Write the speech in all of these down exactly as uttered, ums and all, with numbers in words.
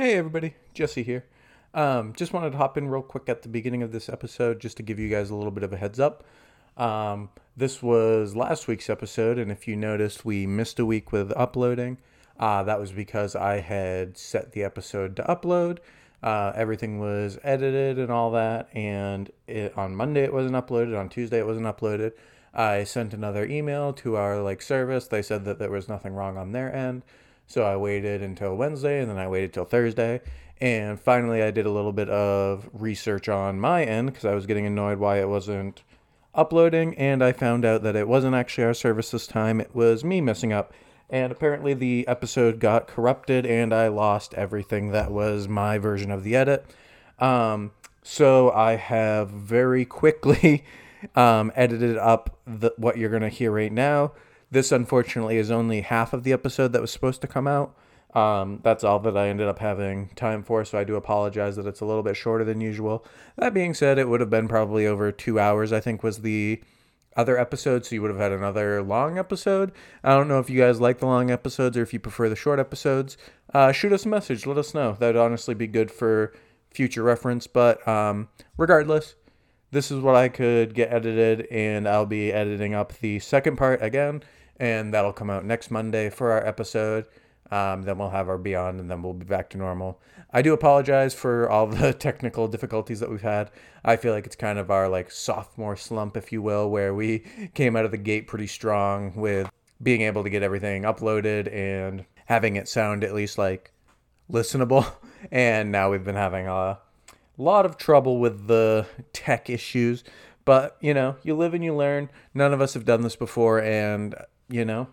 Hey everybody, Jesse here. Um, just wanted to hop in real quick at the beginning of this episode just to give you guys a little bit of a heads up. Um, this was last week's episode, and if you noticed, we missed a week with uploading. Uh, that was because I had set the episode to upload. Uh, everything was edited and all that, and it, on Monday it wasn't uploaded, on Tuesday it wasn't uploaded. I sent another email to our like service. They said that there was nothing wrong on their end. So I waited until Wednesday, and then I waited till Thursday. And finally, I did a little bit of research on my end because I was getting annoyed why it wasn't uploading. And I found out that it wasn't actually our service this time. It was me messing up. And apparently the episode got corrupted, and I lost everything that was my version of the edit. Um, so I have very quickly um, edited up the, what you're going to hear right now. This, unfortunately, is only half of the episode that was supposed to come out. Um, that's all that I ended up having time for, so I do apologize that it's a little bit shorter than usual. That being said, it would have been probably over two hours, I think, was the other episode, so you would have had another long episode. I don't know if you guys like the long episodes or if you prefer the short episodes. Uh, shoot us a message. Let us know. That would honestly be good for future reference, but um, regardless, this is what I could get edited, and I'll be editing up the second part again. And that'll come out next Monday for our episode. Um, then we'll have our Beyond, and then we'll be back to normal. I do apologize for all the technical difficulties that we've had. I feel like it's kind of our like sophomore slump, if you will, where we came out of the gate pretty strong with being able to get everything uploaded and having it sound at least like listenable. And now we've been having a lot of trouble with the tech issues. But, you know, you live and you learn. None of us have done this before, and you know,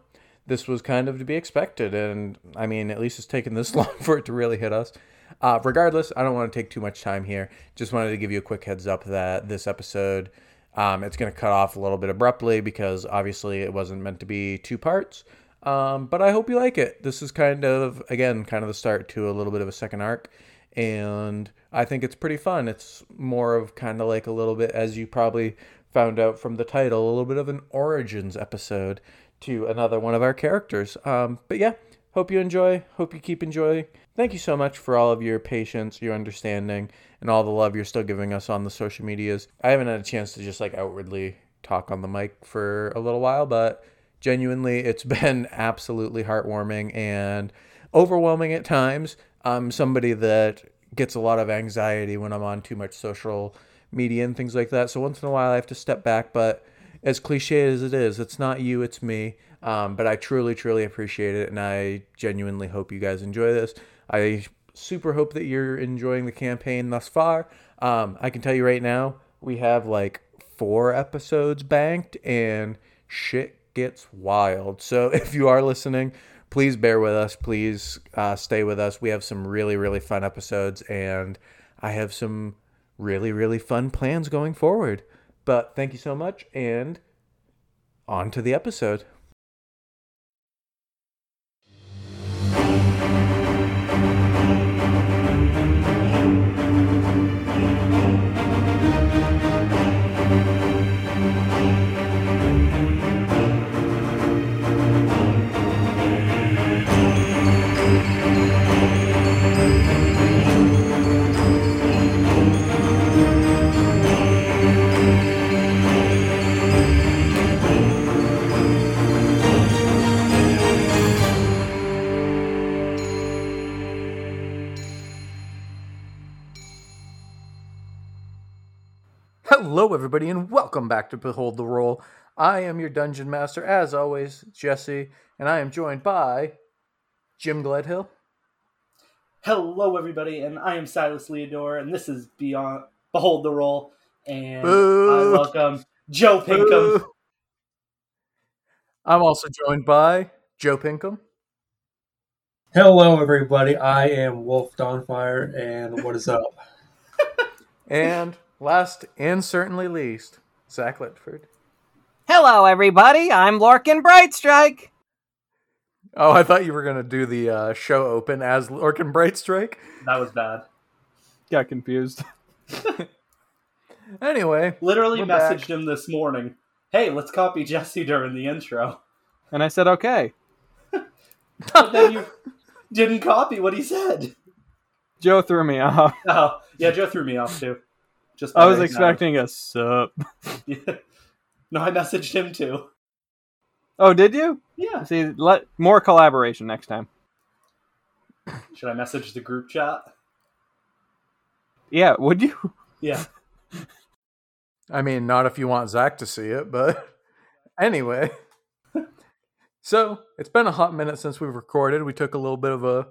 this was kind of to be expected, and I mean, at least it's taken this long for it to really hit us. Uh, regardless, I don't want to take too much time here. Just wanted to give you a quick heads up that this episode, um, it's going to cut off a little bit abruptly because obviously it wasn't meant to be two parts. Um, but I hope you like it. This is kind of, again, kind of the start to a little bit of a second arc, and I think it's pretty fun. It's more of kind of like a little bit, as you probably found out from the title, a little bit of an origins episode to another one of our characters. Um, but yeah, hope you enjoy. Hope you keep enjoying. Thank you so much for all of your patience, your understanding, and all the love you're still giving us on the social medias. I haven't had a chance to just like outwardly talk on the mic for a little while, but genuinely, it's been absolutely heartwarming and overwhelming at times. I'm somebody that gets a lot of anxiety when I'm on too much social media and things like that. So once in a while I have to step back, but as cliche as it is, it's not you, it's me. Um, but I truly, truly appreciate it, and I genuinely hope you guys enjoy this. I super hope that you're enjoying the campaign thus far. Um, I can tell you right now, we have like four episodes banked, and shit gets wild. So if you are listening, please bear with us. Please uh, stay with us. We have some really, really fun episodes, and I have some really, really fun plans going forward. But thank you so much, and on to the episode. Hello, everybody, and welcome back to Behold the Roll. I am your Dungeon Master, as always, Jesse, and I am joined by Jim Gledhill. Hello, everybody, and I am Silas Leodore, and this is Beyond Behold the Roll, and Boo. I welcome Joe Pinkham. Boo. I'm also joined by Joe Pinkham. Hello, everybody. I am Wolf Dawnfire, and what is up? And last and certainly least, Zack Ledford. Hello, everybody. I'm Lorcan Brightstrike. Oh, I thought you were going to do the uh, show open as Lorcan Brightstrike. That was bad. Got confused. Anyway. Literally messaged back. Him this morning. Hey, let's copy Jesse during the intro. And I said, okay. But then you didn't copy what he said. Joe threw me off. Oh, yeah, Joe threw me off too. Just I was expecting out. a sup. Yeah. No, I messaged him too. Oh, did you? Yeah. See, let more collaboration next time. Should I message the group chat? Yeah, would you? Yeah. I mean, not if you want Zach to see it, but anyway. So, it's been a hot minute since we've recorded. We took a little bit of a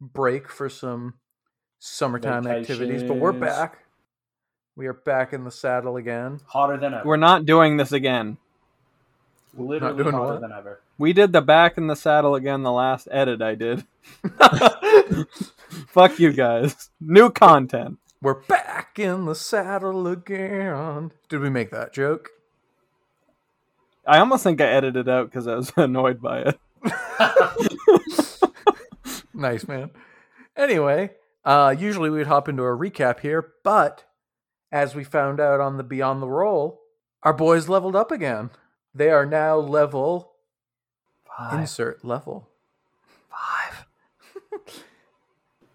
break for some summertime Vacations. activities, but we're back. We are back in the saddle again. Hotter than ever. We're not doing this again. Literally hotter what? than ever. We did the back in the saddle again the last edit I did. Fuck you guys. New content. We're back in the saddle again. Did we make that joke? I almost think I edited it out because I was annoyed by it. Nice, man. Anyway, uh, usually we'd hop into a recap here, but... as we found out on the Beyond the Roll, our boys leveled up again. They are now level... Five. Insert level. Five.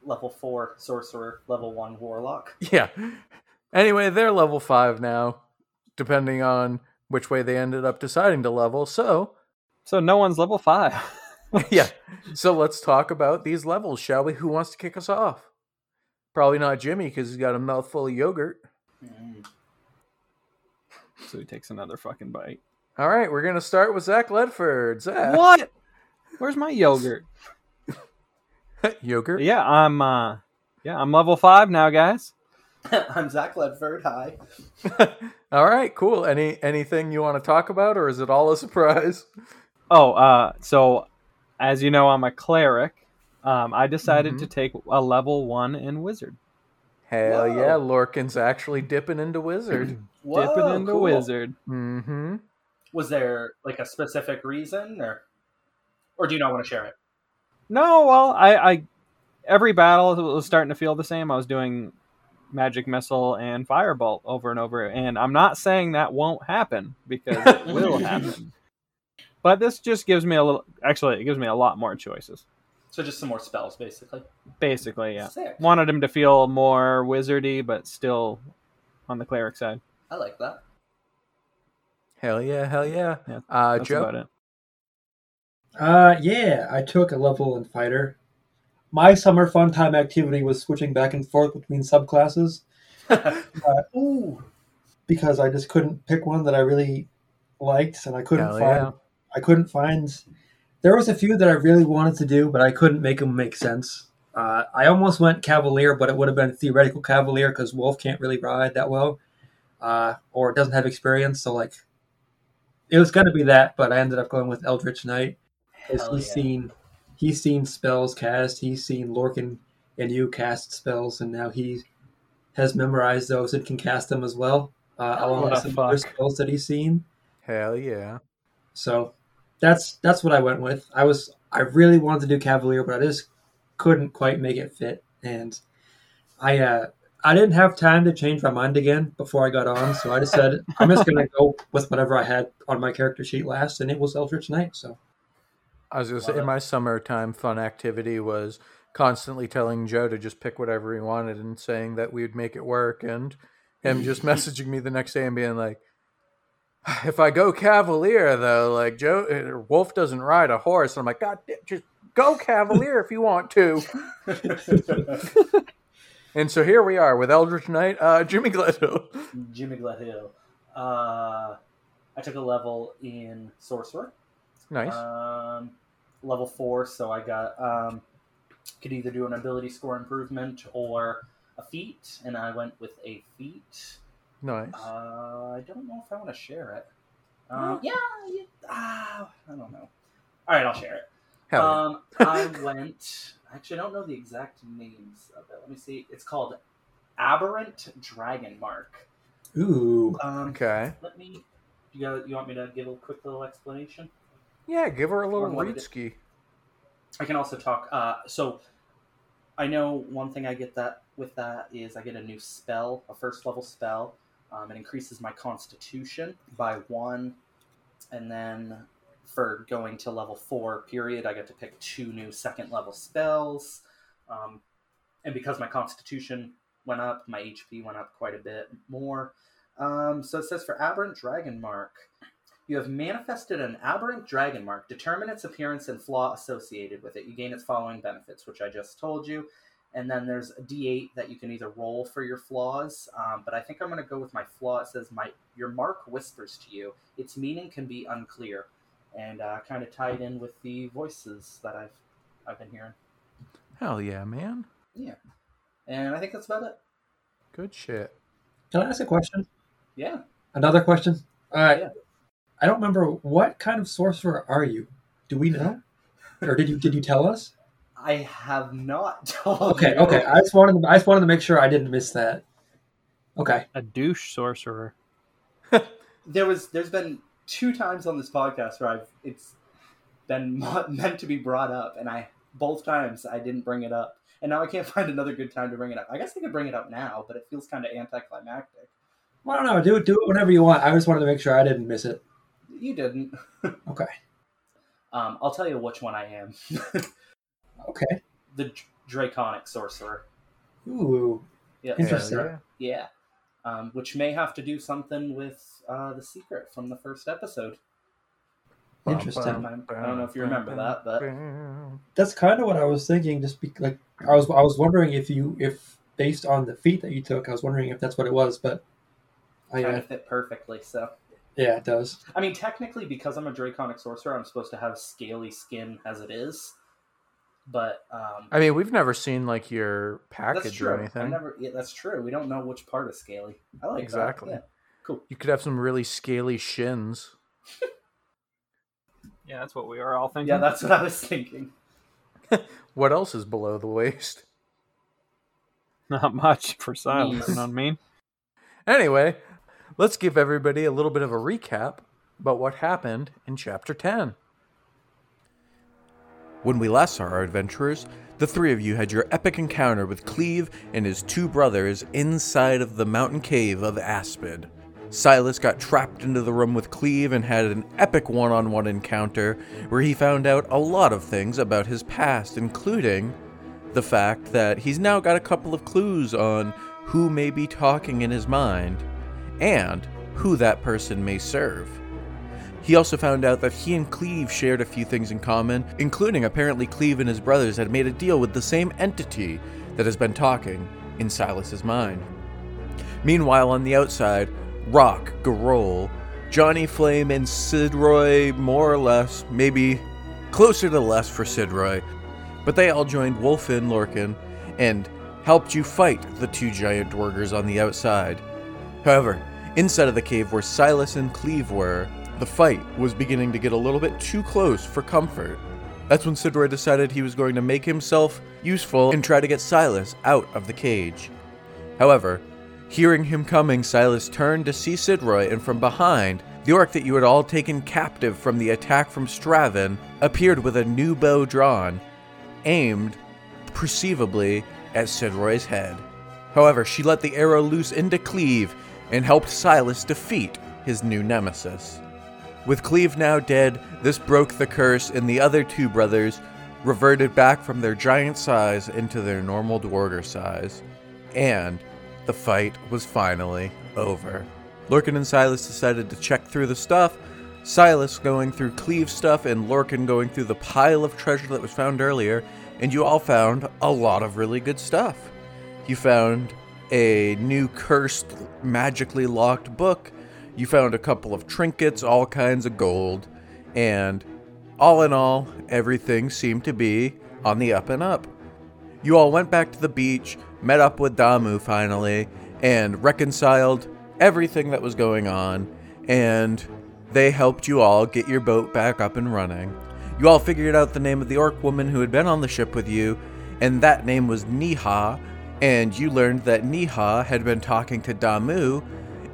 Level four sorcerer, level one warlock. Yeah. Anyway, they're level five now, depending on which way they ended up deciding to level, so... So no one's level five. Yeah. So let's talk about these levels, shall we? Who wants to kick us off? Probably not Jimmy, because he's got a mouthful of yogurt. So he takes another fucking bite. All right, we're going to start with Zack Ledford. Zach. What? Where's my yogurt? Yogurt? Yeah, I'm uh, yeah, I'm level five now, guys. I'm Zack Ledford. Hi. All right, cool. Any Anything you want to talk about, or is it all a surprise? Oh, uh, so as you know, I'm a cleric. Um, I decided mm-hmm. to take a level one in Wizard. Hell Whoa. yeah, Lorcan's actually dipping into Wizard. Whoa, dipping into cool. Wizard. Mm-hmm. Was there like a specific reason, or or do you not want to share it? No, well, I, I every battle was starting to feel the same. I was doing Magic Missile and Firebolt over and over, and I'm not saying that won't happen because it will happen. But this just gives me a little. Actually, it gives me a lot more choices. So just some more spells, basically. Basically, yeah. Sick. Wanted him to feel more wizardy, but still on the cleric side. I like that. Hell yeah, hell yeah. yeah uh, that's Joe? About it. Uh, yeah, I took a level in Fighter. My summer fun time activity was switching back and forth between subclasses. uh, ooh, because I just couldn't pick one that I really liked, and I couldn't hell find... Yeah. I couldn't find... There was a few that I really wanted to do, but I couldn't make them make sense. Uh, I almost went Cavalier, but it would have been theoretical Cavalier because Wolf can't really ride that well, uh, or doesn't have experience. So like, it was going to be that, but I ended up going with Eldritch Knight. He's yeah. seen, he's seen spells cast. He's seen Lorcan and you cast spells, and now he has memorized those and can cast them as well, uh, along with some fuck. other spells that he's seen. Hell yeah! So. That's that's what I went with. I was I really wanted to do Cavalier, but I just couldn't quite make it fit, and I uh, I didn't have time to change my mind again before I got on, so I just said I'm just gonna go with whatever I had on my character sheet last, and it was Eldritch Knight. So I was gonna say, my summertime fun activity was constantly telling Joe to just pick whatever he wanted and saying that we'd make it work, and him just messaging me the next day and being like, if I go Cavalier, though, like Joe, Wolf doesn't ride a horse. And I'm like, God, just go Cavalier if you want to. And so here we are with Eldritch Knight, uh, Jimmy Gledhill. Jimmy Gledhill. Uh, I took a level in Sorcerer. Nice. Um, level four, so I got um, could either do an ability score improvement or a feat, and I went with a feat. Nice. Uh, I don't know if I want to share it. Um, yeah, yeah uh, I don't know. All right, I'll share it. Hell um, yeah. I went... Actually, I don't know the exact names of it. Let me see. It's called Aberrant Dragonmark. Ooh, um, okay. Let me... You, got, you want me to give a quick little explanation? Yeah, give her a little readski. I can also talk... Uh, so, I know one thing I get that with that is I get a new spell, a first-level spell. Um, it increases my constitution by one, and then for going to level four, period, I get to pick two new second-level spells. Um, and because my constitution went up, my H P went up quite a bit more. Um, so it says for Aberrant Dragonmark, you have manifested an Aberrant Dragonmark. Determine its appearance and flaw associated with it. You gain its following benefits, which I just told you. And then there's a D eight that you can either roll for your flaws, um, but I think I'm going to go with my flaw. It says, my your mark whispers to you. Its meaning can be unclear. And uh, kind of tied in with the voices that I've I've been hearing. Hell yeah, man. Yeah. And I think that's about it. Good shit. Can I ask a question? Yeah. Another question? All right. Yeah. I don't remember. What kind of sorcerer are you? Do we know? Or did you did you tell us? I have not told okay, you. Okay, okay. I just wanted to, I just wanted to make sure I didn't miss that. Okay. A douche sorcerer. there was there's been two times on this podcast where I've it's been meant to be brought up, and I both times I didn't bring it up. And now I can't find another good time to bring it up. I guess I could bring it up now, but it feels kind of anticlimactic. Well, I don't know. Do it do it whenever you want. I just wanted to make sure I didn't miss it. You didn't. Okay. Um, I'll tell you which one I am. Okay. The Draconic Sorcerer. Ooh. Yeah. Interesting. Yeah. Um, which may have to do something with uh, the secret from the first episode. Interesting. I don't know if you remember that, but that's kind of what I was thinking. Just be, like I was, I was wondering if you, if based on the feat that you took, I was wondering if that's what it was. But I kind of fit perfectly. So. Yeah, it does. I mean, technically, because I'm a Draconic Sorcerer, I'm supposed to have scaly skin as it is. But um, I mean, we've never seen like your package or anything. I've never, yeah, that's true. We don't know which part is scaly. I like exactly. That. Yeah. Cool. You could have some really scaly shins. Yeah, that's what we are all thinking. Yeah, that's what I was thinking. What else is below the waist? Not much for Silas, you know what I mean? Anyway, let's give everybody a little bit of a recap about what happened in Chapter ten. When we last saw our adventurers, the three of you had your epic encounter with Cleve and his two brothers inside of the mountain cave of Aspid. Silas got trapped into the room with Cleve and had an epic one-on-one encounter where he found out a lot of things about his past, including the fact that he's now got a couple of clues on who may be talking in his mind and who that person may serve. He also found out that he and Cleve shared a few things in common, including apparently Cleve and his brothers had made a deal with the same entity that has been talking in Silas's mind. Meanwhile, on the outside, Rock, Garol, Johnny Flame, and Sidroy, more or less, maybe closer to less for Sidroy, but they all joined Wolfin Lorcan and helped you fight the two giant dwargers on the outside. However, inside of the cave where Silas and Cleve were, the fight was beginning to get a little bit too close for comfort. That's when Sidroy decided he was going to make himself useful and try to get Silas out of the cage. However, hearing him coming, Silas turned to see Sidroy, and from behind, the orc that you had all taken captive from the attack from Stravin appeared with a new bow drawn, aimed, perceivably, at Sidroy's head. However, she let the arrow loose into Cleve and helped Silas defeat his new nemesis. With Cleve now dead, this broke the curse, and the other two brothers reverted back from their giant size into their normal dwarger size. And the fight was finally over. Lorcan and Silas decided to check through the stuff, Silas going through Cleve's stuff and Lorcan going through the pile of treasure that was found earlier, and you all found a lot of really good stuff. You found a new cursed, magically locked book. You found a couple of trinkets, all kinds of gold, and all in all, everything seemed to be on the up and up. You all went back to the beach, met up with Damu finally, and reconciled everything that was going on, and they helped you all get your boat back up and running. You all figured out the name of the orc woman who had been on the ship with you, and that name was Niha, and you learned that Niha had been talking to Damu,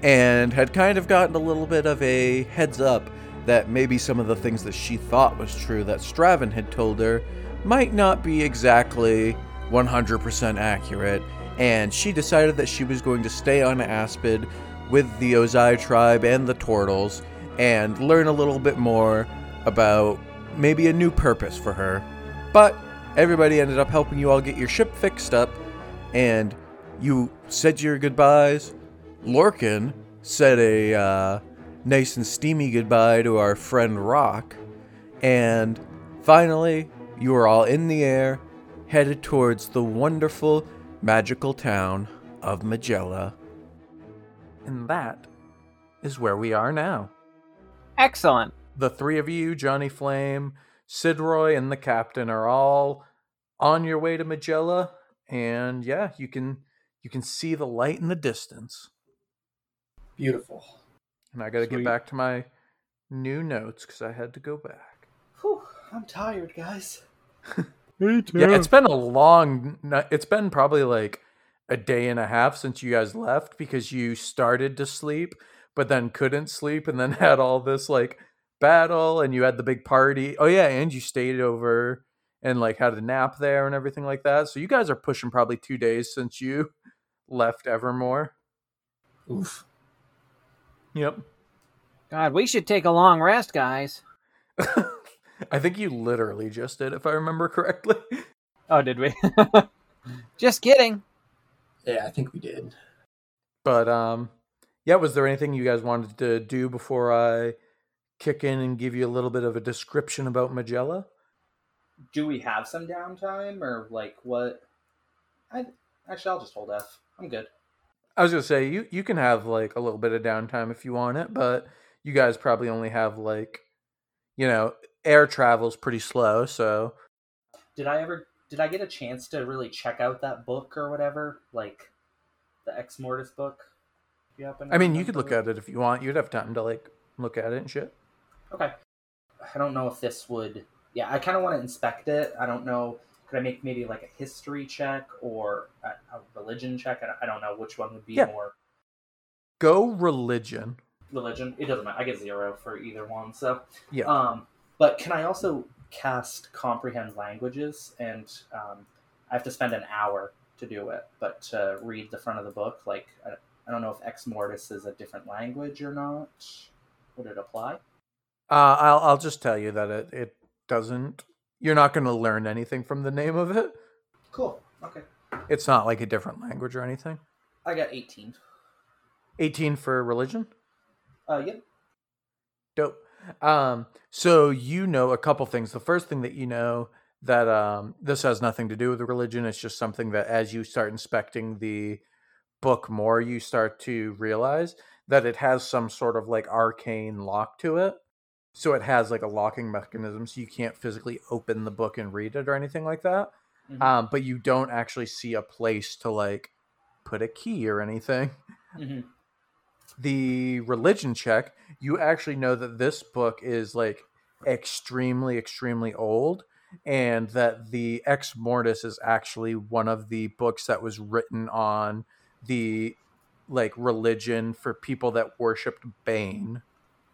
and had kind of gotten a little bit of a heads up that maybe some of the things that she thought was true that Stravin had told her might not be exactly one hundred percent accurate, and she decided that she was going to stay on Aspid with the Ozai tribe and the Tortles and learn a little bit more about maybe a new purpose for her. But everybody ended up helping you all get your ship fixed up, and you said your goodbyes. Lorcan said a uh, nice and steamy goodbye to our friend Rock, and finally you were all in the air, headed towards the wonderful, magical town of Majella. And that is where we are now. Excellent. The three of you, Johnny Flame, Sidroy, and the Captain are all on your way to Majella, and yeah, you can you can see the light in the distance. Beautiful. And I got to get back to my new notes because I had to go back. Whew, I'm tired, guys. Me too. Yeah, it's been a long. It's been probably like a day and a half since you guys left because you started to sleep, but then couldn't sleep, and then had all this like battle, and you had the big party. Oh yeah, and you stayed over and like had a nap there and everything like that. So you guys are pushing probably two days since you left Evermore. Oof. Yep. God, we should take a long rest, guys. I think you literally just did, if I remember correctly. Oh, did we? Just kidding. Yeah, I think we did. But, um, yeah, was there anything you guys wanted to do before I kick in and give you a little bit of a description about Majella? Do we have some downtime, or, like, what? I Actually, I'll just hold F. I'm good. I was going to say, you, you can have, like, a little bit of downtime if you want it, but you guys probably only have, like, you know, air travel's pretty slow, so. Did I ever, did I get a chance to really check out that book or whatever? Like, the Ex Mortis book? You happen to I mean, you could look at it if you want. You'd have time to, like, look at it and shit. Okay. I don't know if this would, yeah, I kind of want to inspect it. I don't know. Could I make maybe like a history check or a, a religion check? I don't know which one would be yeah. more. Go religion. Religion. It doesn't matter. I get zero for either one. So yeah. Um, but can I also cast comprehend languages? And um, I have to spend an hour to do it. But to read the front of the book, like I, I don't know if Ex Mortis is a different language or not. Would it apply? Uh, I'll I'll just tell you that it it doesn't. You're not going to learn anything from the name of it. Cool. Okay. It's not like a different language or anything. I got eighteen. eighteen for religion? Uh, yep. Dope. Um, so you know a couple things. The first thing that you know that um, this has nothing to do with religion. It's just something that as you start inspecting the book more, you start to realize that it has some sort of like arcane lock to it. So it has like a locking mechanism, so you can't physically open the book and read it or anything like that. Mm-hmm. Um, but you don't actually see a place to like put a key or anything. Mm-hmm. The religion check, you actually know that this book is like extremely, extremely old, and that the Ex Mortis is actually one of the books that was written on the like religion for people that worshipped Bane.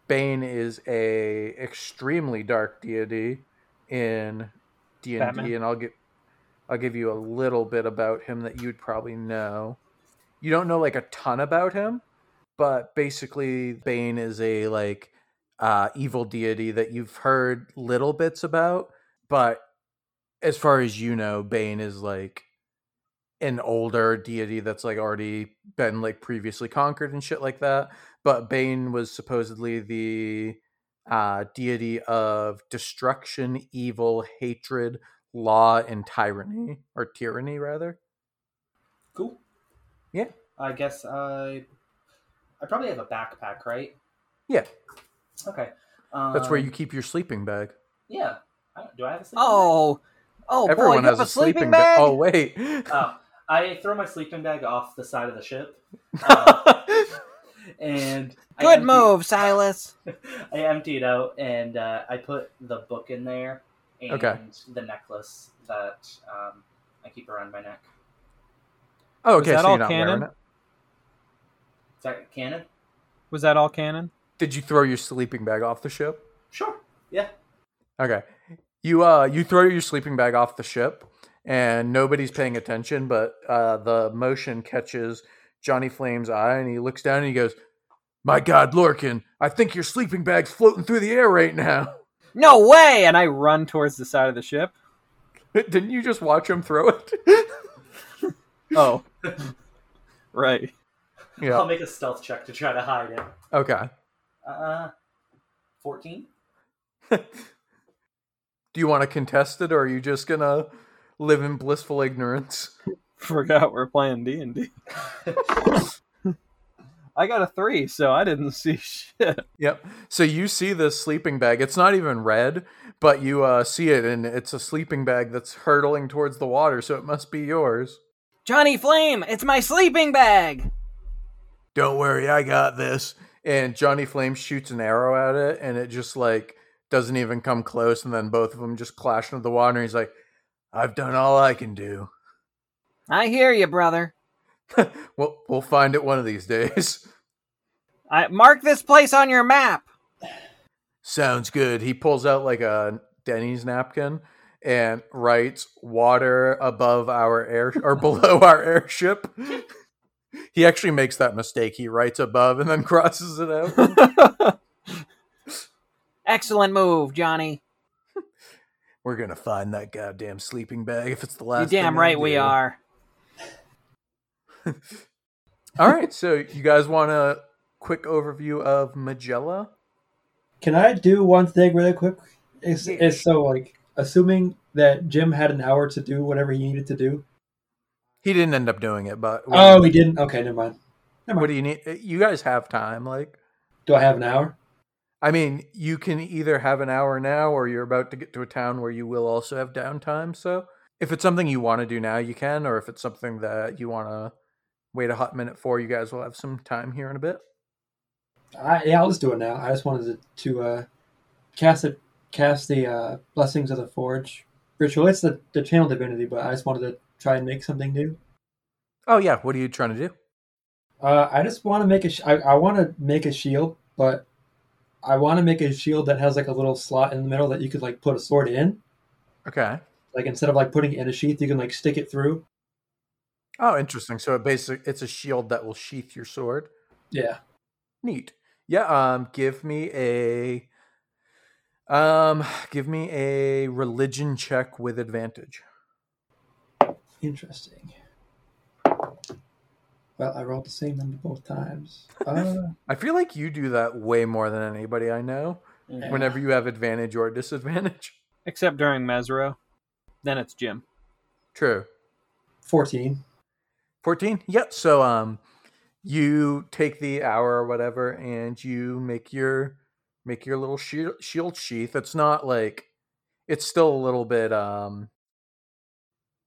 Bane is a extremely dark deity in D and D, Batman. And I'll get I'll give you a little bit about him that you'd probably know. You don't know like a ton about him, but basically Bane is a like uh, evil deity that you've heard little bits about, but as far as you know, Bane is like an older deity that's like already been like previously conquered and shit like that. But Bane was supposedly the uh, deity of destruction, evil, hatred, law, and tyranny. Or tyranny, rather. Cool. Yeah. I guess I... I probably have a backpack, right? Yeah. Okay. Um, that's where you keep your sleeping bag. Yeah. I don't, do I have a sleeping oh. bag? Oh, everyone boy, you has have a sleeping, sleeping bag? Ba- oh, wait. Oh, I throw my sleeping bag off the side of the ship. Uh, And good emptied, move, Silas. I empty it out, and uh, I put the book in there, and okay. the necklace that um, I keep around my neck. Oh, okay. Is that so all you're canon? Not wearing it? Is that canon? Was that all canon? Did you throw your sleeping bag off the ship? Sure. Yeah. Okay. You uh, you throw your sleeping bag off the ship, and nobody's paying attention, but uh, the motion catches Johnny Flame's eye, and he looks down and he goes, "My God, Lorcan, I think your sleeping bag's floating through the air right now." No way! And I run towards the side of the ship. Didn't you just watch him throw it? Oh. Right. Yeah. I'll make a stealth check to try to hide it. Okay. Uh, fourteen? Do you want to contest it, or are you just going to live in blissful ignorance? Forgot we're playing D and D. I got a three, so I didn't see shit. Yep. So you see this sleeping bag. It's not even red, but you uh, see it, and it's a sleeping bag that's hurtling towards the water, so it must be yours. Johnny Flame, it's my sleeping bag! Don't worry, I got this. And Johnny Flame shoots an arrow at it, and it just, like, doesn't even come close, and then both of them just clash into the water, and he's like, I've done all I can do. I hear you, brother. Well, we'll find it one of these days. I, mark this place on your map. Sounds good. He pulls out like a Denny's napkin and writes "water above our air or below our airship." He actually makes that mistake. He writes "above" and then crosses it out. Excellent move, Johnny. We're gonna find that goddamn sleeping bag if it's the last. You're damn thing right we are. All right, so you guys want a quick overview of Majella? Can I do one thing really quick? It's, it's so, like, assuming that Jim had an hour to do whatever he needed to do. He didn't end up doing it, but... Oh, he didn't? Okay, never mind. Never mind. What do you need? You guys have time, like... Do I have an hour? I mean, you can either have an hour now, or you're about to get to a town where you will also have downtime, so... If it's something you want to do now, you can, or if it's something that you want to wait a hot minute for, you guys will have some time here in a bit. I, yeah, I'll just do it now. I just wanted to, to uh, cast it, cast the uh, Blessings of the Forge ritual. It's the, the channel divinity, but I just wanted to try and make something new. Oh yeah, what are you trying to do? Uh, I just want to make a. Sh- I, I want to make a shield, but I want to make a shield that has like a little slot in the middle that you could like put a sword in. Okay. Like instead of like putting it in a sheath, you can like stick it through. Oh, interesting. So it basically it's a shield that will sheath your sword. Yeah. Neat. Yeah, um give me a um give me a religion check with advantage. Interesting. Well, I rolled the same number both times. Uh... I feel like you do that way more than anybody I know. Yeah. Whenever you have advantage or disadvantage, except during Mesro, then it's Jim. True. fourteen. fourteen? Yep. So um you take the hour or whatever, and you make your make your little shield sheath. It's not like it's still a little bit um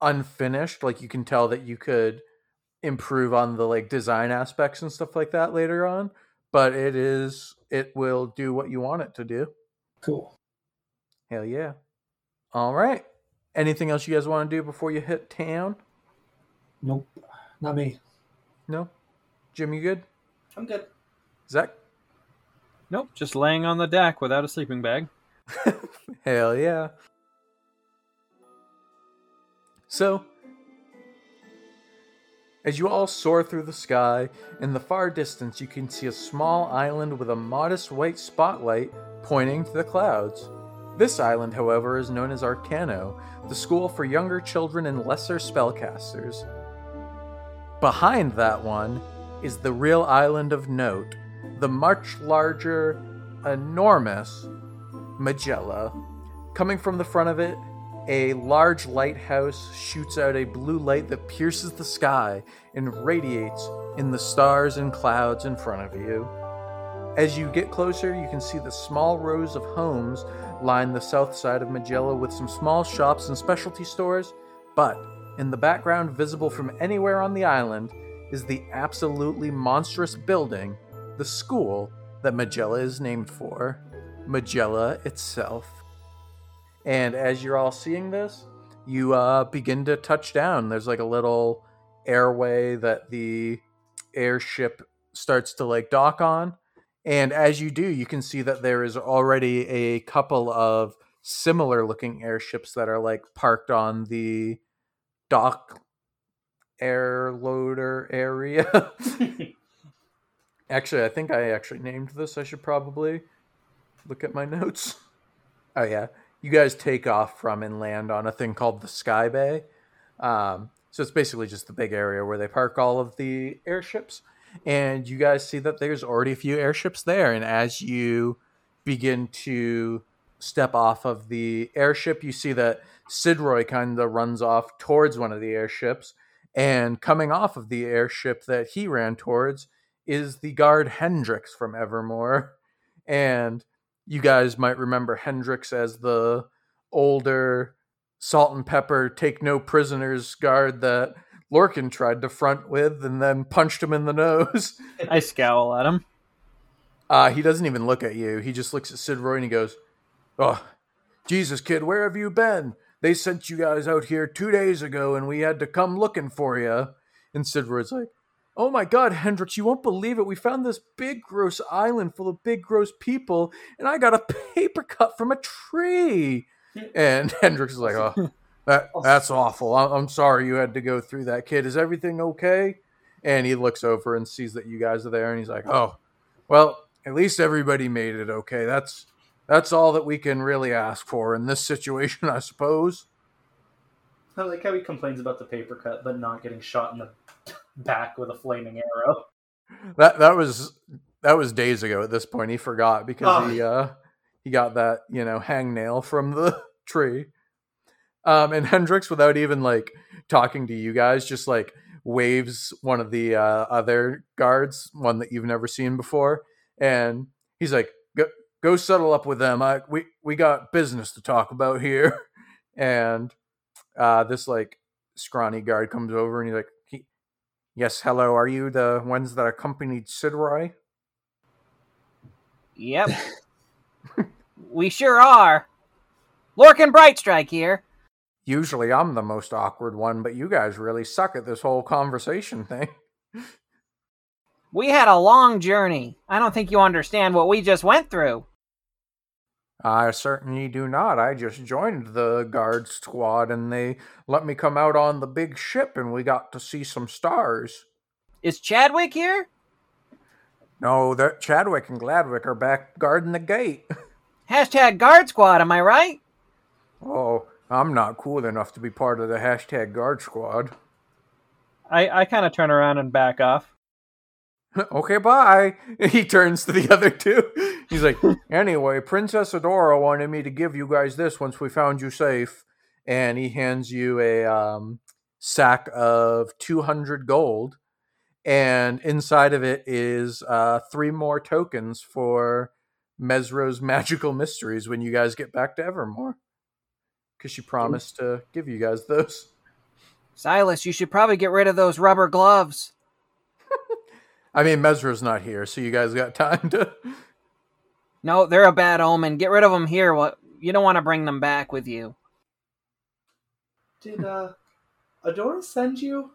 unfinished. Like you can tell that you could improve on the like design aspects and stuff like that later on, but it is it will do what you want it to do. Cool. Hell yeah. All right. Anything else you guys want to do before you hit town? Nope. Not me. No? Jim, you good? I'm good. Zach? Nope. Just laying on the deck without a sleeping bag. Hell yeah. So, as you all soar through the sky, in the far distance you can see a small island with a modest white spotlight pointing to the clouds. This island, however, is known as Arcano, the school for younger children and lesser spellcasters. Behind that one is the real island of note, the much larger, enormous Majella. Coming from the front of it, a large lighthouse shoots out a blue light that pierces the sky and radiates in the stars and clouds in front of you. As you get closer, you can see the small rows of homes line the south side of Majella with some small shops and specialty stores, but in the background, visible from anywhere on the island, is the absolutely monstrous building, the school that Majella is named for, Majella itself. And as you're all seeing this, you uh, begin to touch down. There's like a little airway that the airship starts to like dock on. And as you do, you can see that there is already a couple of similar looking airships that are like parked on the dock air loader area. Actually, I think I actually named this. I should probably look at my notes. Oh yeah. You guys take off from and land on a thing called the Sky Bay. Um, So it's basically just the big area where they park all of the airships. And you guys see that there's already a few airships there. And as you begin to step off of the airship, you see that Sidroy kind of runs off towards one of the airships. And coming off of the airship that he ran towards is the guard Hendrix from Evermore. And you guys might remember Hendrix as the older salt and pepper, take no prisoners guard that Lorcan tried to front with and then punched him in the nose. I scowl at him. Uh, he doesn't even look at you. He just looks at Sidroy and he goes, "Oh, Jesus, kid, where have you been? They sent you guys out here two days ago and we had to come looking for you." And Sidroy's like, "Oh my God, Hendrix, you won't believe it. We found this big, gross island full of big, gross people and I got a paper cut from a tree." And Hendrix is like, "Oh, that, that's awful. I'm sorry you had to go through that, kid. Is everything okay?" And he looks over and sees that you guys are there and he's like, "Oh, well, at least everybody made it okay. That's That's all that we can really ask for in this situation, I suppose." I like how he complains about the paper cut, but not getting shot in the back with a flaming arrow. That that was that was days ago at this point. He forgot because oh. he uh, he got that, you know, hangnail from the tree. Um, and Hendrix, without even like talking to you guys, just like waves one of the uh, other guards, one that you've never seen before, and he's like, "Go. Go settle up with them. I, we, we got business to talk about here." And uh, this like scrawny guard comes over and he's like, he, "Yes, hello. Are you the ones that accompanied Sidroy?" "Yep." "We sure are. Lorcan Brightstrike here." "Usually I'm the most awkward one, but you guys really suck at this whole conversation thing." "We had a long journey. I don't think you understand what we just went through." "I certainly do not. I just joined the guard squad and they let me come out on the big ship and we got to see some stars." "Is Chadwick here?" "No, Chadwick and Gladwick are back guarding the gate." "Hashtag guard squad, am I right?" "Oh, I'm not cool enough to be part of the hashtag guard squad." I, I kind of turn around and back off. "Okay, bye." He turns to the other two. He's like, "Anyway, Princess Adora wanted me to give you guys this once we found you safe." And he hands you a um, sack of two hundred gold. And inside of it is uh, three more tokens for Mesro's magical mysteries when you guys get back to Evermore. Because she promised to give you guys those. "Silas, you should probably get rid of those rubber gloves." I mean, Mesro's not here, so you guys got time to... "No, they're a bad omen. Get rid of them here. Well, you don't want to bring them back with you." "Did uh, Adora send you?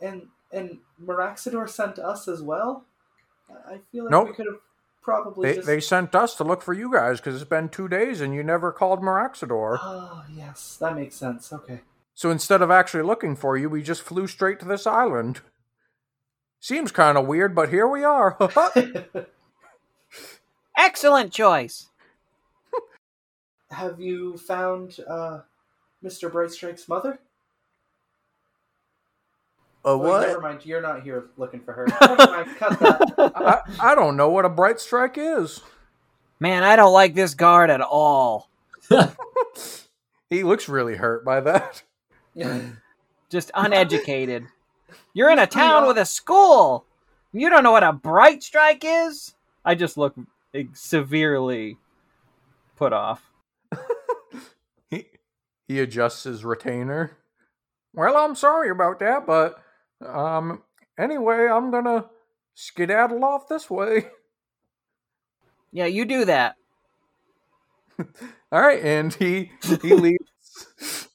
And and Maraxidor sent us as well? I feel like nope. we could have probably they, just... They sent us to look for you guys, because it's been two days and you never called Maraxidor." "Oh, yes. That makes sense. Okay. So instead of actually looking for you, we just flew straight to this island. Seems kind of weird, but here we are." "Excellent choice." "Have you found uh, Mister Brightstrike's mother?" "A what?" "Well, never mind, you're not here looking for her." "Never mind, cut that." I, I don't know what a Brightstrike is. "Man, I don't like this guard at all." He looks really hurt by that. Yeah. Just uneducated. "You're in a town with a school. You don't know what a Brightstrike is?" I just look severely put off. he, he adjusts his retainer. "Well, I'm sorry about that, but um, anyway, I'm going to skedaddle off this way." "Yeah, you do that." All right, and he, he leaves.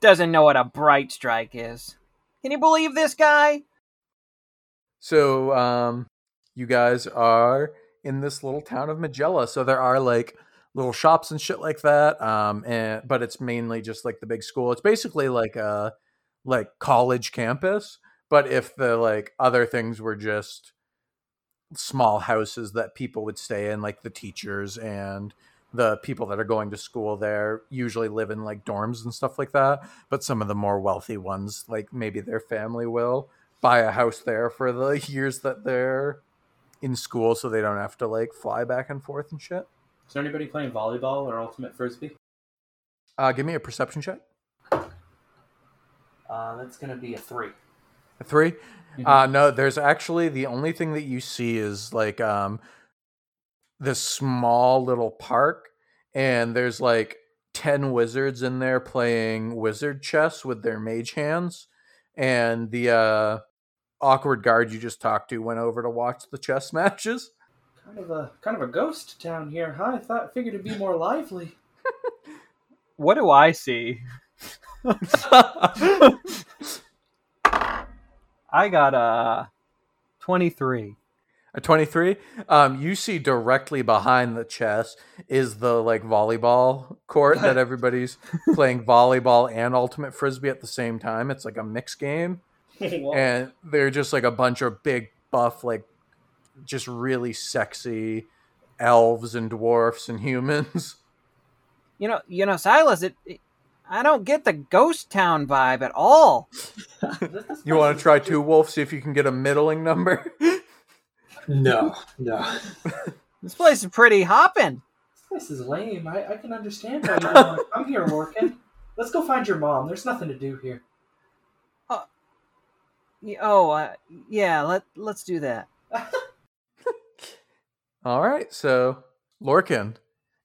Doesn't know what a Brightstrike is. Can you believe this guy? So, um, you guys are in this little town of Majella. So there are like little shops and shit like that. Um, and but it's mainly just like the big school. It's basically like a like college campus. But if the like other things were just small houses that people would stay in, like the teachers and the people that are going to school there usually live in like dorms and stuff like that. But some of the more wealthy ones, like maybe their family will buy a house there for the years that they're in school, so they don't have to like fly back and forth and shit. Is there anybody playing volleyball or ultimate frisbee? Uh, give me a perception check. Uh, that's going to be a three. A three? Mm-hmm. Uh, no, there's actually, the only thing that you see is like um, this small little park, and there's like ten wizards in there playing wizard chess with their mage hands, and the uh, awkward guard you just talked to went over to watch the chess matches. Kind of a kind of a ghost town here, huh? I thought figured it'd be more lively. What do I see? I got a twenty-three. A twenty-three? Um, you see directly behind the chess is the like volleyball court that everybody's playing volleyball and ultimate frisbee at the same time. It's like a mixed game. And they're just like a bunch of big buff, like just really sexy elves and dwarfs and humans. You know, you know, Silas, it, it, I don't get the ghost town vibe at all. You want to try two wolves, see if you can get a middling number? No, no. This place is pretty hopping. This place is lame. I, I can understand that. I'm, like, I'm here working. Let's go find your mom. There's nothing to do here. Uh, oh, uh, yeah, let, let's do that. All right, so, Lorcan,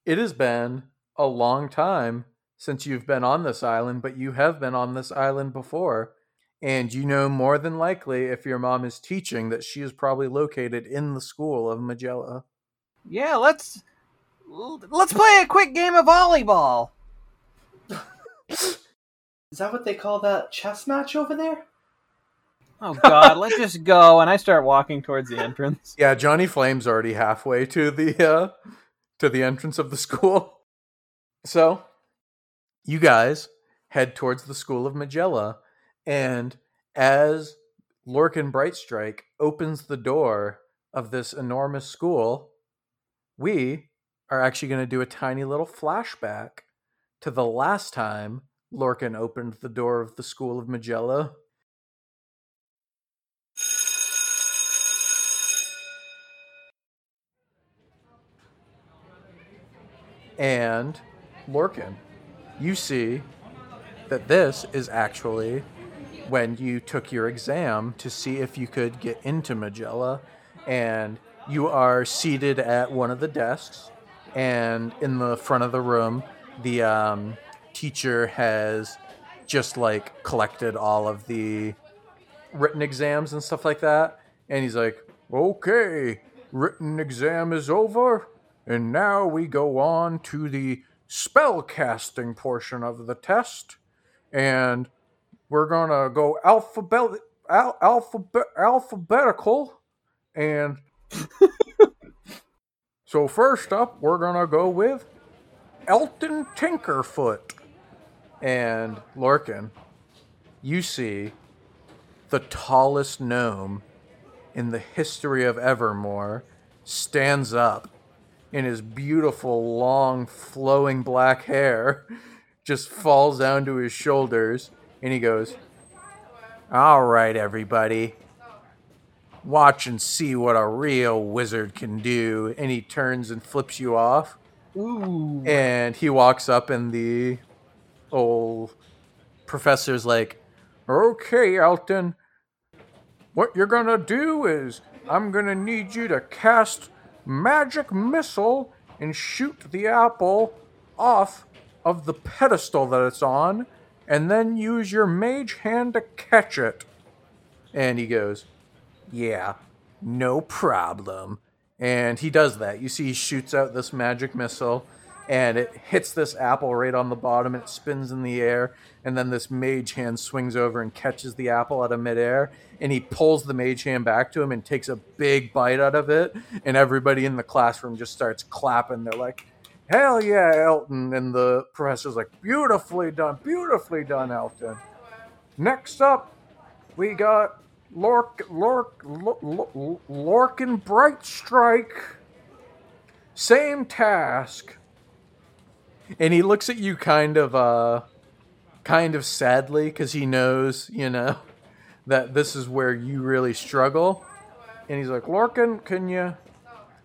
it has been a long time since you've been on this island, but you have been on this island before. And you know more than likely, if your mom is teaching, that she is probably located in the school of Majella. Yeah, let's let's play a quick game of volleyball. Is that what they call that chess match over there? Oh, God, let's just go. And I start walking towards the entrance. Yeah, Johnny Flame's already halfway to the uh, to the entrance of the school. So, you guys head towards the school of Majella. And as Lorcan Brightstrike opens the door of this enormous school, we are actually going to do a tiny little flashback to the last time Lorcan opened the door of the school of Majella. And Lorcan, you see that this is actually when you took your exam to see if you could get into Majella, and you are seated at one of the desks, and in the front of the room, the um, teacher has just like collected all of the written exams and stuff like that. And he's like, okay, written exam is over. And now we go on to the spell casting portion of the test. And we're going to go alphabet, al- alphabet, alphabetical. And so first up, we're going to go with Elton Tinkerfoot. And Lorcan, you see the tallest gnome in the history of Evermore stands up in his beautiful, long, flowing black hair, just falls down to his shoulders. And he goes, all right, everybody, watch and see what a real wizard can do. And he turns and flips you off. Ooh. And he walks up, and the old professor's like, okay, Elton, what you're going to do is I'm going to need you to cast magic missile and shoot the apple off of the pedestal that it's on, and then use your mage hand to catch it. And he goes, yeah, no problem. And he does that. You see he shoots out this magic missile, and it hits this apple right on the bottom, and it spins in the air, and then this mage hand swings over and catches the apple out of midair, and he pulls the mage hand back to him and takes a big bite out of it, and everybody in the classroom just starts clapping. They're like, hell yeah, Elton. And the professor's like, beautifully done, beautifully done, Elton. Next up, we got Lorc, Lorc, Lorc, Lorcan Brightstrike. Same task. And he looks at you kind of, uh, kind of sadly, because he knows, you know, that this is where you really struggle. And he's like, Lorcan, can you...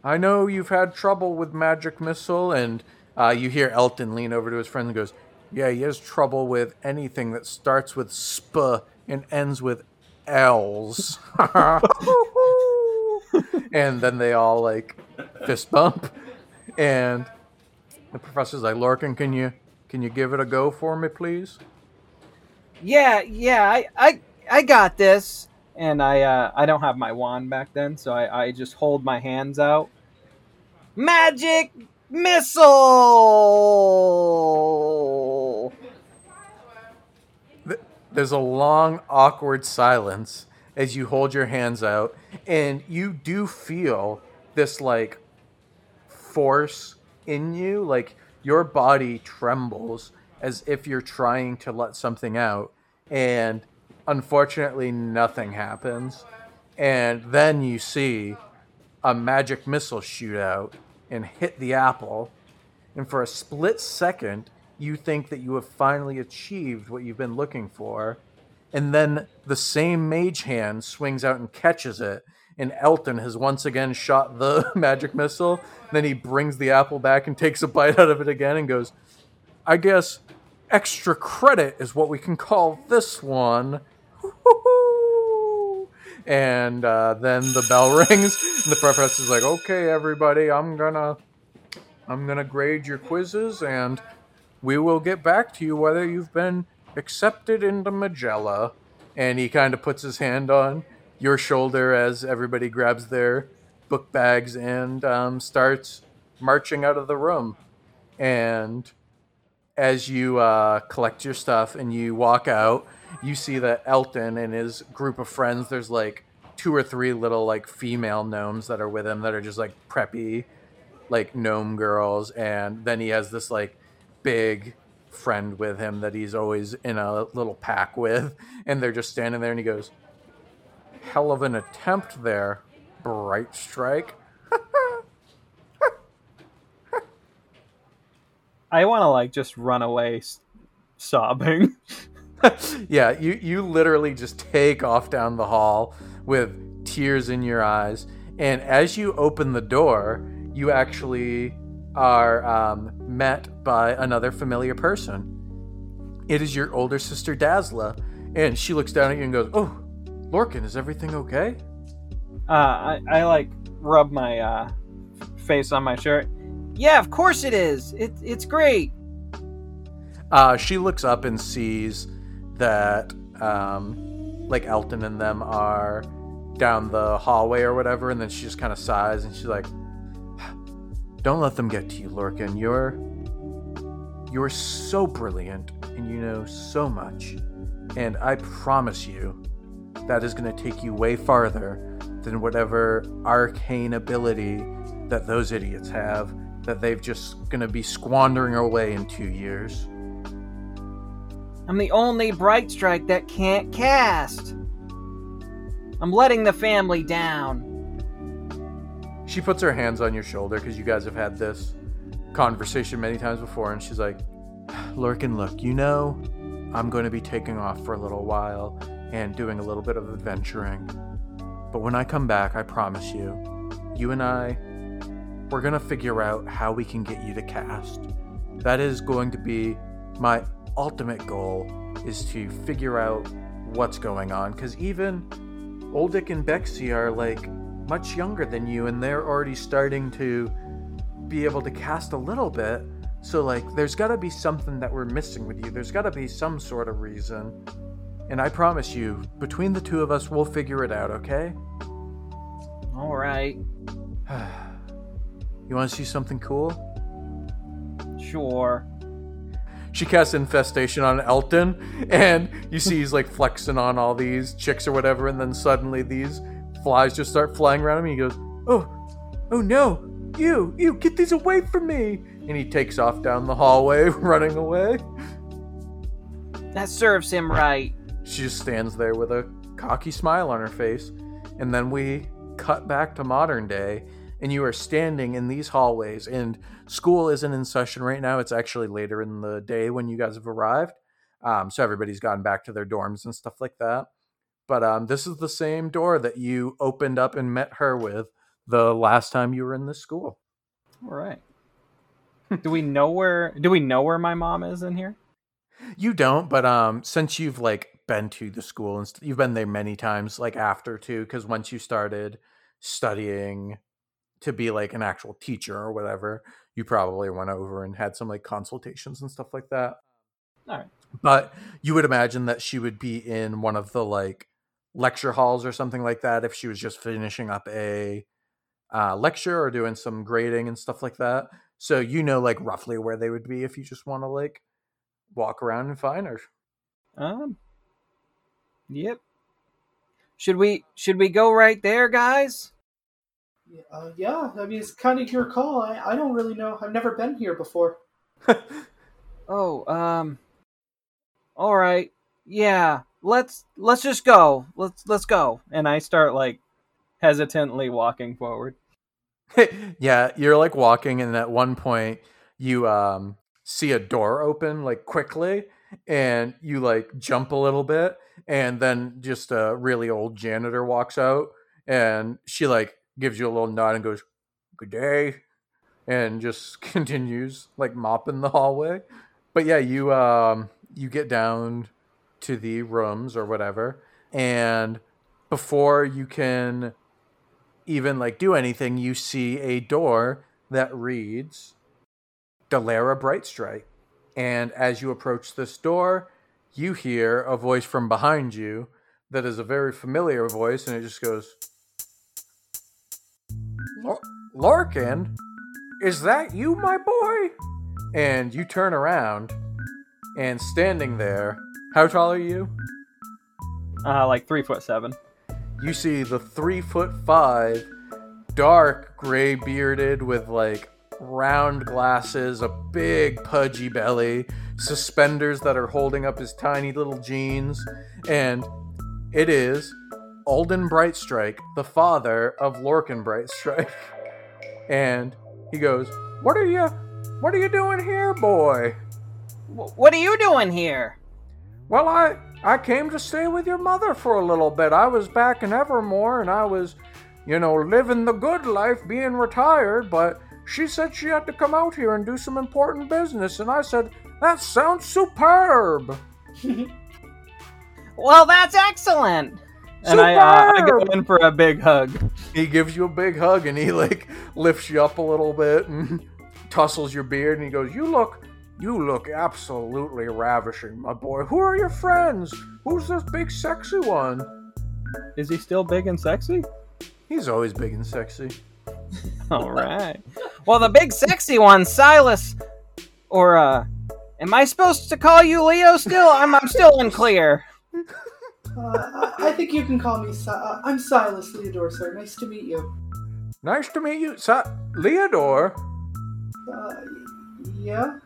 I know you've had trouble with magic missile. And uh, you hear Elton lean over to his friend and goes, yeah, he has trouble with anything that starts with sp and ends with L's. And then they all, like, fist bump. And the professor's like, Lorcan, can you can you give it a go for me, please? Yeah, yeah, I I, I got this. And I uh, I don't have my wand back then, so I, I just hold my hands out. Magic missile! There's a long, awkward silence as you hold your hands out, and you do feel this, like, force in you. Like, your body trembles as if you're trying to let something out, and unfortunately, nothing happens. And then you see a magic missile shoot out and hit the apple. And for a split second, you think that you have finally achieved what you've been looking for. And then the same mage hand swings out and catches it. And Elton has once again shot the magic missile. Then he brings the apple back and takes a bite out of it again and goes, I guess extra credit is what we can call this one. And uh, then the bell rings, and the professor's like, okay, everybody, I'm gonna, I'm gonna grade your quizzes, and we will get back to you whether you've been accepted into Majella. And he kind of puts his hand on your shoulder as everybody grabs their book bags and um, starts marching out of the room. And as you uh, collect your stuff and you walk out, you see that Elton and his group of friends, there's like two or three little like female gnomes that are with him that are just like preppy, like gnome girls. And then he has this like big friend with him that he's always in a little pack with. And they're just standing there and he goes, hell of an attempt there, Brightstrike. I want to like just run away sobbing. Yeah, you, you literally just take off down the hall with tears in your eyes. And as you open the door, you actually are um, met by another familiar person. It is your older sister, Dazzla. And she looks down at you and goes, oh, Lorcan, is everything okay? Uh, I, I like rub my uh, face on my shirt. Yeah, of course it is. It, it's great. Uh, she looks up and sees that, um, like, Elton and them are down the hallway or whatever, and then she just kind of sighs, and she's like, don't let them get to you, Lorcan. You're, you're so brilliant, and you know so much, and I promise you that is going to take you way farther than whatever arcane ability that those idiots have that they've just going to be squandering away in two years. I'm the only Brightstrike that can't cast. I'm letting the family down. She puts her hands on your shoulder because you guys have had this conversation many times before, and she's like, Lorcan, look, you know I'm going to be taking off for a little while and doing a little bit of adventuring. But when I come back, I promise you, you and I, we're going to figure out how we can get you to cast. That is going to be my ultimate goal, is to figure out what's going on, because even Oldick and Bexy are like much younger than you, and they're already starting to be able to cast a little bit. So like, there's got to be something that we're missing with you. There's got to be some sort of reason, and I promise you, between the two of us, we'll figure it out. Okay? All right. You want to see something cool? Sure. She casts Infestation on Elton, and you see he's like flexing on all these chicks or whatever, and then suddenly these flies just start flying around him, and he goes, oh, oh no, you, you, get these away from me! And he takes off down the hallway, running away. That serves him right. She just stands there with a cocky smile on her face, and then we cut back to modern day and you are standing in these hallways, and school isn't in session right now. It's actually later in the day when you guys have arrived. Um, so everybody's gotten back to their dorms and stuff like that. But um, this is the same door that you opened up and met her with the last time you were in this school. All right. Do we know where? Do we know where my mom is in here? You don't, but um, since you've like been to the school and st- you've been there many times, like after too, because once you started studying to be like an actual teacher or whatever, you probably went over and had some like consultations and stuff like that. All right. But you would imagine that she would be in one of the like lecture halls or something like that if she was just finishing up a uh, lecture or doing some grading and stuff like that. So you know like roughly where they would be if you just want to like walk around and find her. Um. Yep. Should we should we go right there, guys? Uh, yeah, I mean it's kind of your call. I, I don't really know. I've never been here before. oh, um. All right. Yeah. Let's let's just go. Let's let's go. And I start like hesitantly walking forward. Yeah, you're like walking, and at one point you um see a door open like quickly, and you like jump a little bit, and then just a really old janitor walks out, and she like gives you a little nod and goes, "Good day," and just continues like mopping the hallway. But yeah, you um you get down to the rooms or whatever, and before you can even like do anything, you see a door that reads Dalera Brightstrike. And as you approach this door, you hear a voice from behind you that is a very familiar voice, and it just goes, "Lorcan, is that you, my boy?" And you turn around, and standing there, how tall are you? Uh, like three foot seven. You see the three foot five, dark gray bearded with like round glasses, a big pudgy belly, suspenders that are holding up his tiny little jeans. And it is Alden Brightstrike, the father of Lorcan Brightstrike. And he goes, What are you, what are you doing here, boy? What are you doing here? Well, I... I came to stay with your mother for a little bit. I was back in Evermore, and I was, you know, living the good life, being retired, but she said she had to come out here and do some important business, and I said, that sounds superb! Well, that's excellent! Superb! And I, uh, I go in for a big hug. He gives you a big hug, and he, like, lifts you up a little bit and tussles your beard, and he goes, you look... You look absolutely ravishing, my boy. Who are your friends? Who's this big, sexy one? Is he still big and sexy? He's always big and sexy. All right. Well, the big, sexy one, Silas, or, uh, am I supposed to call you Leo still? I'm, I'm still unclear. uh, I, I think you can call me, Si- uh, I'm Silas Leodore, sir. Nice to meet you. Nice to meet you, Si- Leodore? Uh, yeah?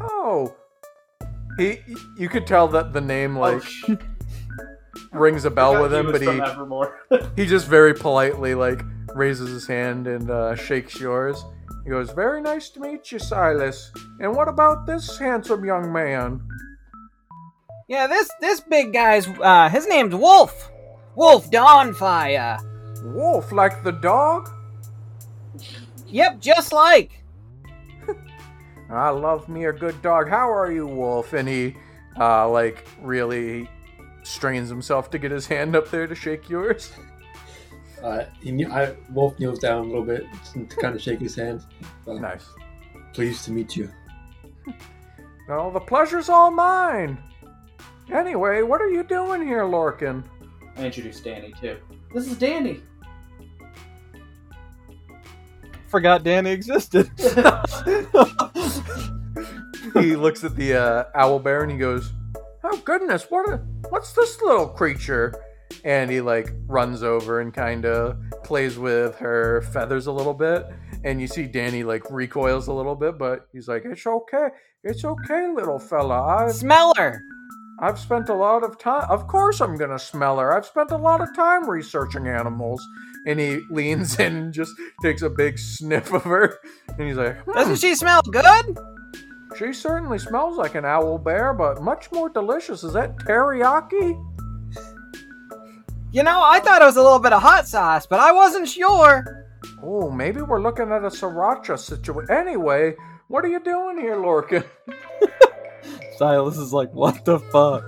Oh, he, you could tell that the name like oh, rings a bell with him, but he he just very politely like raises his hand and uh, shakes yours. He goes, very nice to meet you, Silas. And what about this handsome young man? Yeah, this this big guy's, uh, his name's Wolf. Wolf Dawnfire. Wolf, like the dog? Yep, just like. I love me a good dog. How are you, Wolf? And he, uh, like, really strains himself to get his hand up there to shake yours. Uh, he, I, Wolf kneels down a little bit to kind of shake his hand. Uh, nice. Pleased to meet you. No, the pleasure's all mine. Anyway, what are you doing here, Lorcan? I introduced Danny, too. This is Danny. Forgot Danny existed. He looks at the uh, owl bear and he goes, "Oh goodness, what? A, what's this little creature?" And he like runs over and kind of plays with her feathers a little bit. And you see Danny like recoils a little bit, but he's like, "It's okay, it's okay, little fella." I... Smeller. I've spent a lot of time. Of course I'm going to smell her. I've spent a lot of time researching animals. And he leans in and just takes a big sniff of her. And he's like, hmm. Doesn't she smell good? She certainly smells like an owl bear, but much more delicious. Is that teriyaki? You know, I thought it was a little bit of hot sauce, but I wasn't sure. Oh, maybe we're looking at a sriracha situation. Anyway, what are you doing here, Lorcan? Silas is like, what the fuck?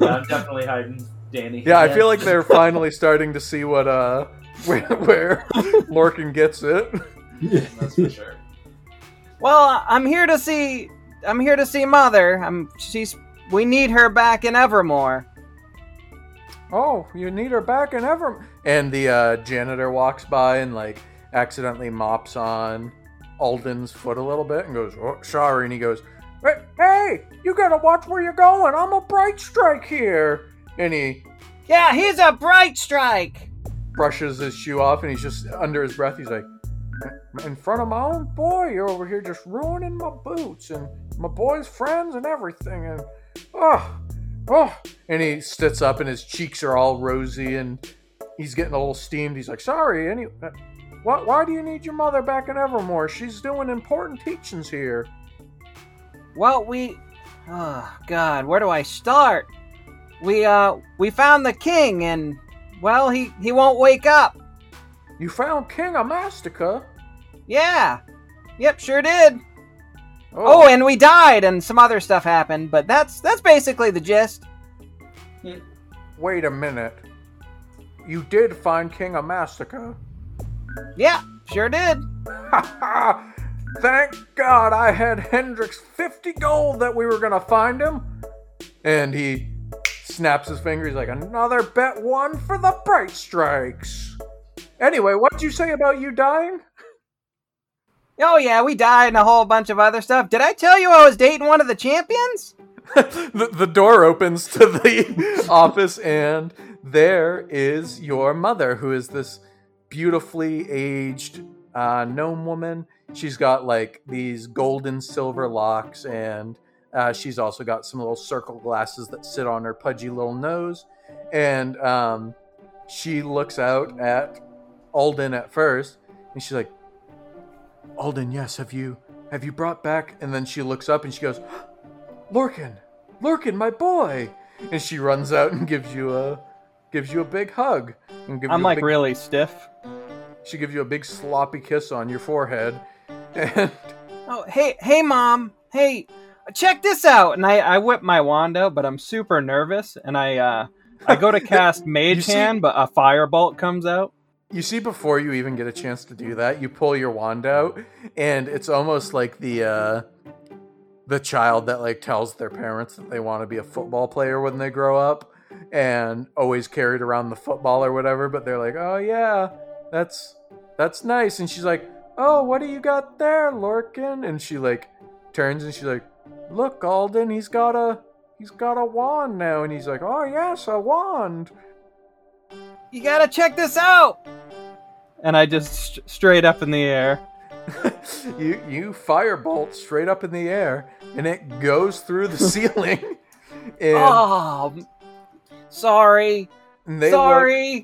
Yeah, I'm definitely hiding Danny. Yeah, I feel like they're finally starting to see what uh where, where Lorcan gets it. That's for sure. Well, I'm here to see. I'm here to see Mother. I'm. She's. We need her back in Evermore. Oh, you need her back in Evermore. And the uh, janitor walks by and like accidentally mops on Alden's foot a little bit and goes, oh, "Sorry." And he goes, hey, "Hey, you gotta watch where you're going. I'm a Brightstrike here." And he, yeah, he's a Brightstrike. Brushes his shoe off and he's just under his breath. He's like, in front of my own boy, you're over here just ruining my boots and my boy's friends and everything. And oh, oh, and he sits up and his cheeks are all rosy and he's getting a little steamed. He's like, sorry, any, why, why do you need your mother back in Evermore? She's doing important teachings here. Well, we, oh God, where do I start? We, uh, we found the king and, well, he, he won't wake up. You found King Amastica? Yeah. Yep, sure did. Oh. oh, and we died and some other stuff happened, but that's that's basically the gist. Wait a minute. You did find King Amastica? Yeah, sure did. Ha ha! Thank God I had Hendrix fifty gold that we were going to find him. And he snaps his finger. He's like, another bet won for the Brightstrikes. Anyway, what'd you say about you dying? Oh, yeah, we died and a whole bunch of other stuff. Did I tell you I was dating one of the champions? the, the door opens to the office, and there is your mother, who is this beautifully aged uh, gnome woman. She's got, like, these gold and silver locks, and uh, she's also got some little circle glasses that sit on her pudgy little nose. And um, she looks out at Alden at first, and she's like, Alden, yes, have you have you brought back? And then she looks up and she goes, Lorcan, Lorcan, my boy! And she runs out and gives you a gives you a big hug. And gives I'm you like a big, really stiff. She gives you a big sloppy kiss on your forehead. And oh, hey, hey, Mom, hey, check this out! And I, I whip my wand out, but I'm super nervous, and I uh, I go to cast Mage see- Hand, but a firebolt comes out. You see, before you even get a chance to do that, you pull your wand out, and it's almost like the uh, the child that like tells their parents that they want to be a football player when they grow up, and always carried around the football or whatever. But they're like, "Oh yeah, that's that's nice." And she's like, "Oh, what do you got there, Lorcan?" And she like turns and she's like, "Look, Alden, he's got a he's got a wand now." And he's like, "Oh yes, a wand. You gotta check this out!" And I just st- straight up in the air. you you firebolt straight up in the air, and it goes through the ceiling. And oh, sorry. They sorry.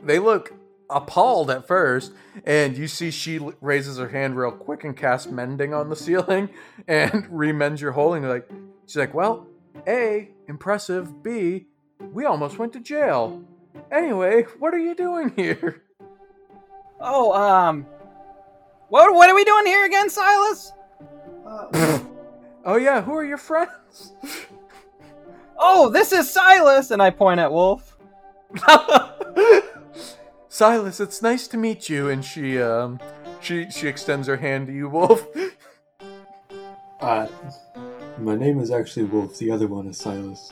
Look, they look appalled at first, and you see she raises her hand real quick and casts mending on the ceiling, and remends your hole. And you're like, she's like, well, A, impressive. B, we almost went to jail. Anyway, what are you doing here? Oh, um... What What are we doing here again, Silas? Uh, oh, yeah, who are your friends? Oh, this is Silas! And I point at Wolf. Silas, it's nice to meet you. And she, um... She, she extends her hand to you, Wolf. uh, my name is actually Wolf. The other one is Silas.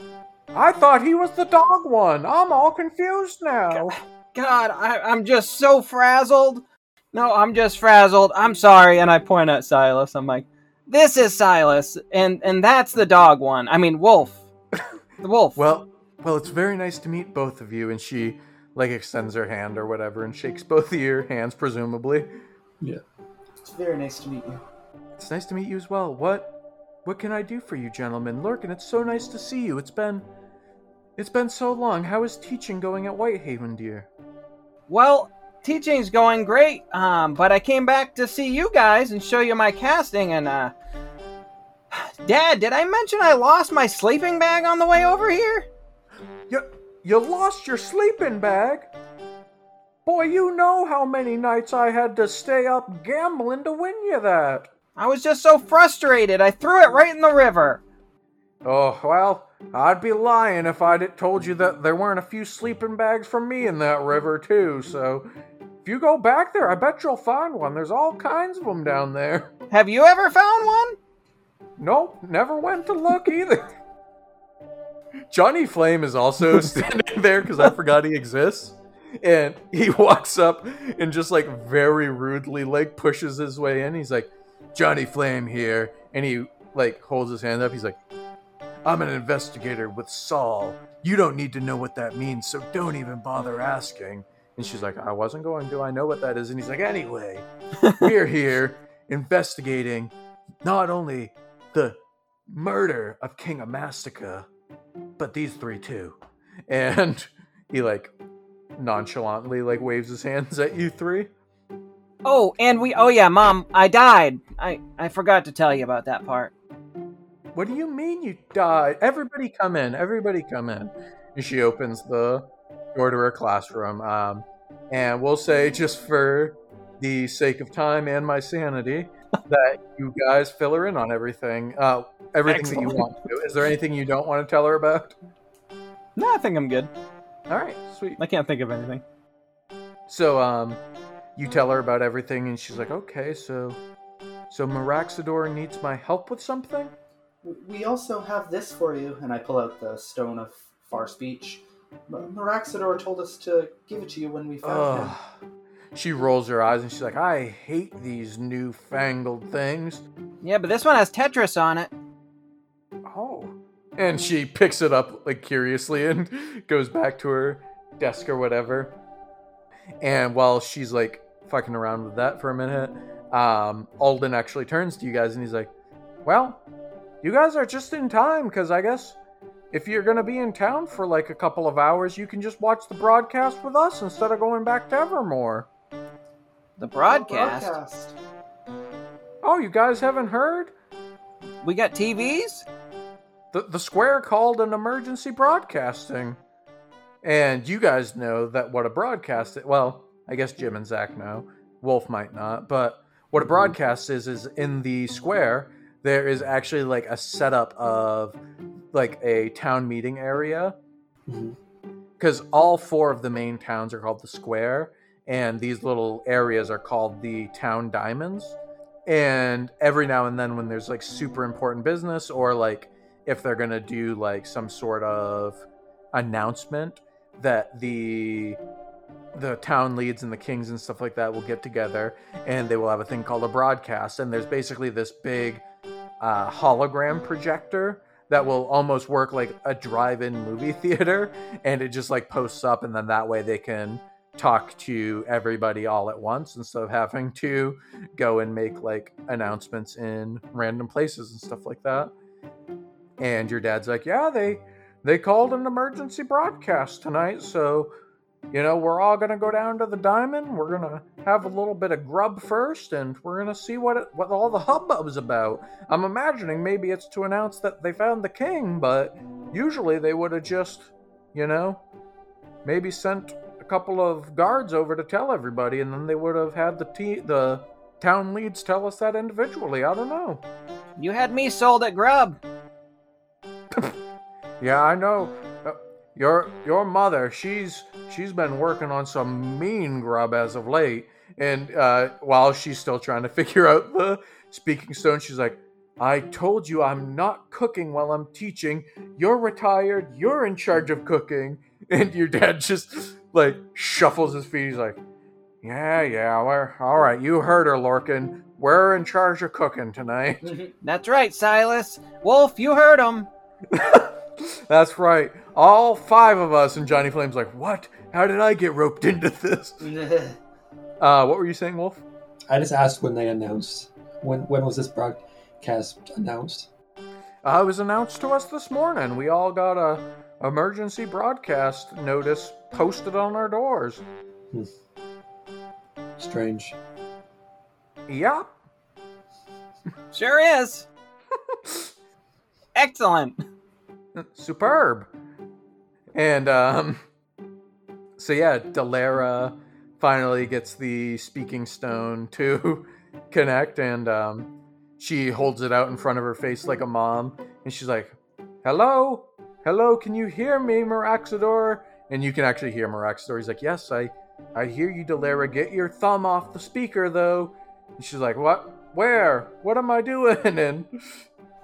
I thought he was the dog one. I'm all confused now. God, I, I'm just so frazzled. No, I'm just frazzled. I'm sorry. And I point at Silas. I'm like, this is Silas. And and that's the dog one. I mean, Wolf. The Wolf. well, well, it's very nice to meet both of you. And she, like, extends her hand or whatever and shakes both of your hands, presumably. Yeah. It's very nice to meet you. It's nice to meet you as well. What What can I do for you, gentlemen? Lorcan, it's so nice to see you. It's been... It's been so long. How is teaching going at Whitehaven, dear? Well, teaching's going great, um, but I came back to see you guys and show you my casting, and, uh... Dad, did I mention I lost my sleeping bag on the way over here? You... You lost your sleeping bag? Boy, you know how many nights I had to stay up gambling to win you that. I was just so frustrated, I threw it right in the river. Oh, well, I'd be lying if I'd told you that there weren't a few sleeping bags from me in that river, too, so if you go back there, I bet you'll find one. There's all kinds of them down there. Have you ever found one? Nope, never went to look either. Johnny Flame is also standing there because I forgot he exists. And he walks up and just, like, very rudely, like, pushes his way in. He's like, Johnny Flame here. And he, like, holds his hand up. He's like, I'm an investigator with Saul. You don't need to know what that means, so don't even bother asking. And she's like, I wasn't going to. I know what that is. And he's like, anyway, we're here investigating not only the murder of King Amastica, but these three, too. And he, like... nonchalantly like waves his hands at you three. Oh, and we oh yeah, Mom, I died. I, I forgot to tell you about that part. What do you mean you died? Everybody come in. Everybody come in. And she opens the door to her classroom. Um and we'll say, just for the sake of time and my sanity, that you guys fill her in on everything. Uh everything Excellent. That you want to. Is there anything you don't want to tell her about? No, I think I'm good. All right, sweet. I can't think of anything. So, um, you tell her about everything, and she's like, okay, so... So Maraxidor needs my help with something? We also have this for you. And I pull out the Stone of Far Speech. Maraxidor told us to give it to you when we found uh, him. She rolls her eyes, and she's like, I hate these newfangled things. Yeah, but this one has Tetris on it. Oh. And she picks it up, like, curiously and goes back to her desk or whatever. And while she's, like, fucking around with that for a minute, um, Alden actually turns to you guys and he's like, well, you guys are just in time, because I guess if you're going to be in town for, like, a couple of hours, you can just watch the broadcast with us instead of going back to Evermore. The broadcast? The broadcast. Oh, you guys haven't heard? We got T Vs? The, the square called an emergency broadcasting. And you guys know that what a broadcast is. Well, I guess Jim and Zach know. Wolf might not. But what a broadcast is, is in the square, there is actually like a setup of like a town meeting area. Because mm-hmm. all four of the main towns are called the square. And these little areas are called the town diamonds. And every now and then when there's like super important business or like if they're going to do, like, some sort of announcement that the the town leads and the kings and stuff like that will get together, and they will have a thing called a broadcast. And there's basically this big uh, hologram projector that will almost work like a drive-in movie theater, and it just, like, posts up, and then that way they can talk to everybody all at once instead of having to go and make, like, announcements in random places and stuff like that. And your dad's like, yeah, they they called an emergency broadcast tonight, so, you know, we're all going to go down to the diamond, we're going to have a little bit of grub first, and we're going to see what it, what all the hubbub's about. I'm imagining maybe it's to announce that they found the king, but usually they would have just, you know, maybe sent a couple of guards over to tell everybody, and then they would have had the te- the town leads tell us that individually. I don't know. You had me sold at grub. Yeah, I know. Uh, your your mother, she's she's been working on some mean grub as of late. And uh, while she's still trying to figure out the speaking stone, she's like, I told you I'm not cooking while I'm teaching. You're retired. You're in charge of cooking. And your dad just, like, shuffles his feet. He's like, yeah, yeah, we're all right. You heard her, Lorcan. We're in charge of cooking tonight. That's right, Silas. Wolf, you heard him. That's right. All five of us. And Johnny Flame's like, what? How did I get roped into this? uh, what were you saying, Wolf? I just asked when they announced. When when was this broadcast announced? Uh, it was announced to us this morning. We all got a emergency broadcast notice posted on our doors. Hmm. Strange. Yeah. Sure is. Excellent. Superb. And, um... So, yeah, Dalera finally gets the speaking stone to connect, and um, she holds it out in front of her face like a mom, and she's like, hello? Hello, can you hear me, Maraxidor? And you can actually hear Maraxidor. He's like, yes, I, I hear you, Dalera. Get your thumb off the speaker, though. And she's like, what? Where? What am I doing? And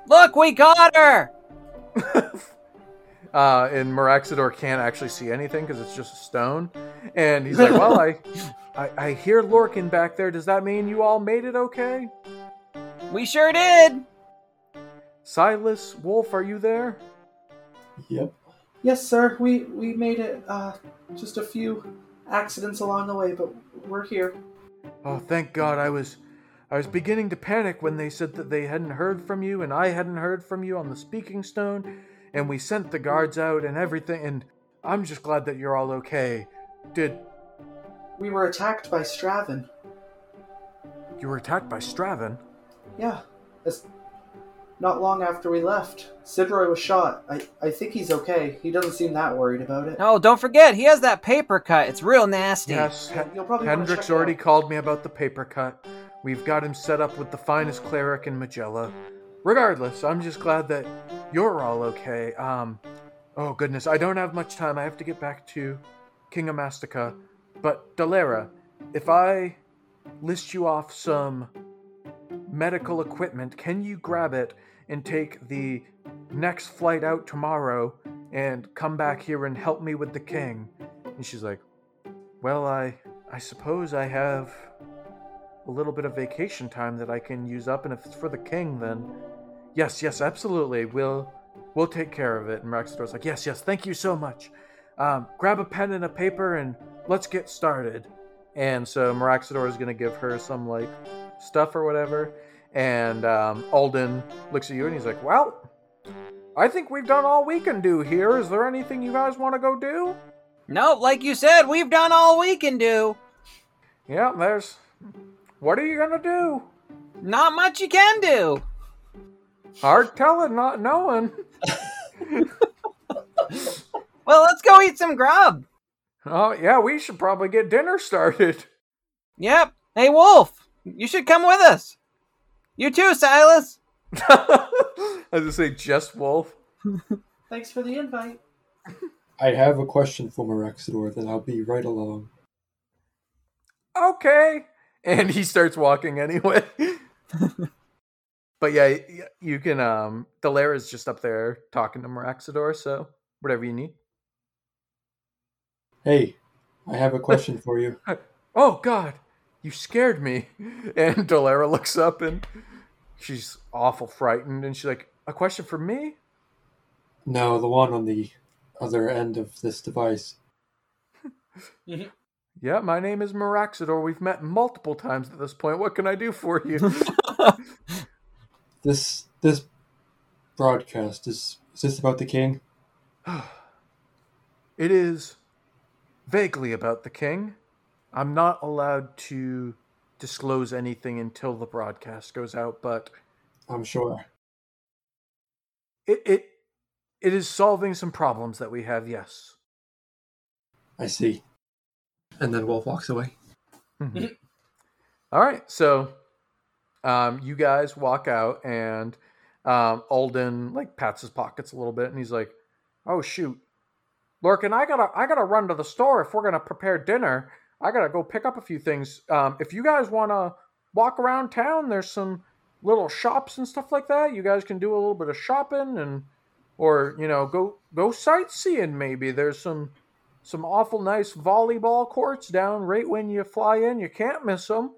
look, we got her! Uh, and Maraxidor can't actually see anything because it's just a stone. And he's like, well, I, I I hear Lorcan back there. Does that mean you all made it okay? We sure did! Silas, Wolf, are you there? Yep. Yes, sir. We, we made it. Uh, just a few accidents along the way, but we're here. Oh, thank God. I was... I was beginning to panic when they said that they hadn't heard from you and I hadn't heard from you on the speaking stone, and we sent the guards out and everything, and I'm just glad that you're all okay. Did... We were attacked by Stravin. You were attacked by Stravin? Yeah. It's not long after we left. Sidroy was shot. I, I think he's okay. He doesn't seem that worried about it. Oh, don't forget, he has that paper cut. It's real nasty. Yes, yeah, you'll probably Hendrix already called me about the paper cut. We've got him set up with the finest cleric in Majella. Regardless, I'm just glad that you're all okay. Um, oh, goodness, I don't have much time. I have to get back to King Amastica. But, Dalera, if I list you off some medical equipment, can you grab it and take the next flight out tomorrow and come back here and help me with the king? And she's like, well, I, I suppose I have... a little bit of vacation time that I can use up, and if it's for the king, then yes, yes, absolutely, we'll we'll take care of it. And Maraxidor's like, yes, yes, thank you so much. Um, grab a pen and a paper, and let's get started. And so Maraxidor is going to give her some, like, stuff or whatever, and um, Alden looks at you, and he's like, well, I think we've done all we can do here. Is there anything you guys want to go do? No, like you said, we've done all we can do. Yeah, there's... What are you gonna do? Not much you can do. Hard telling, not knowing. Well, let's go eat some grub. Oh, yeah, we should probably get dinner started. Yep. Hey, Wolf, you should come with us. You too, Silas. I was gonna say, just Wolf. Thanks for the invite. I have a question for Maraxidor, then I'll be right along. Okay. And he starts walking anyway. But yeah, you can, um, Dalera's just up there talking to Maraxidor, so whatever you need. Hey, I have a question for you. Oh, God, you scared me. And Dalera looks up and she's awful frightened. And she's like, a question for me? No, the one on the other end of this device. Mm-hmm. Yeah, my name is Maraxidor. We've met multiple times at this point. What can I do for you? This this broadcast, is, is this about the king? It is vaguely about the king. I'm not allowed to disclose anything until the broadcast goes out, but... I'm sure. It It, it is solving some problems that we have, yes. I see. And then Wolf walks away. Mm-hmm. All right, so um, you guys walk out, and um, Alden like pats his pockets a little bit, and he's like, "Oh shoot, Lorcan, I gotta, I gotta run to the store if we're gonna prepare dinner. I gotta go pick up a few things. Um, if you guys wanna walk around town, there's some little shops and stuff like that. You guys can do a little bit of shopping, and or you know, go go sightseeing. Maybe there's some." Some awful nice volleyball courts down right when you fly in. You can't miss them.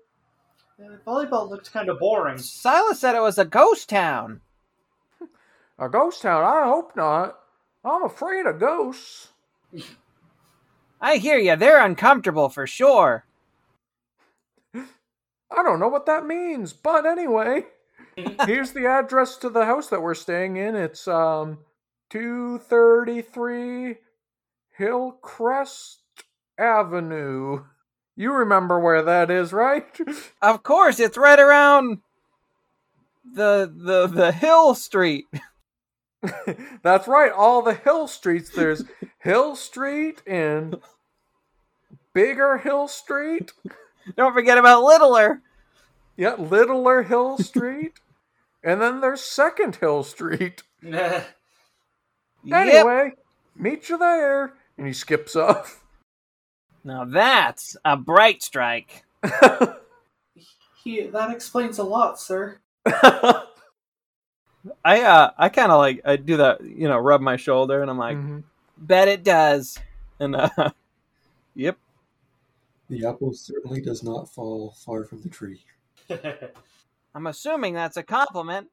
Yeah, volleyball looked kind of boring. Silas said it was a ghost town. A ghost town? I hope not. I'm afraid of ghosts. I hear you. They're uncomfortable for sure. I don't know what that means, but anyway. Here's the address to the house that we're staying in. It's um two thirty-three Hillcrest Avenue. You remember where that is, right? Of course, it's right around the the the Hill Street. That's right, all the Hill Streets. There's Hill Street and Bigger Hill Street. Don't forget about Littler. Yeah, Littler Hill Street. And then there's Second Hill Street. Anyway, yep. Meet you there. And he skips off. Now that's a Brightstrike. He, that explains a lot, sir. I uh, I kind of like, I do that, you know, rub my shoulder and I'm like, mm-hmm. Bet it does. And uh, yep. The apple certainly does not fall far from the tree. I'm assuming that's a compliment.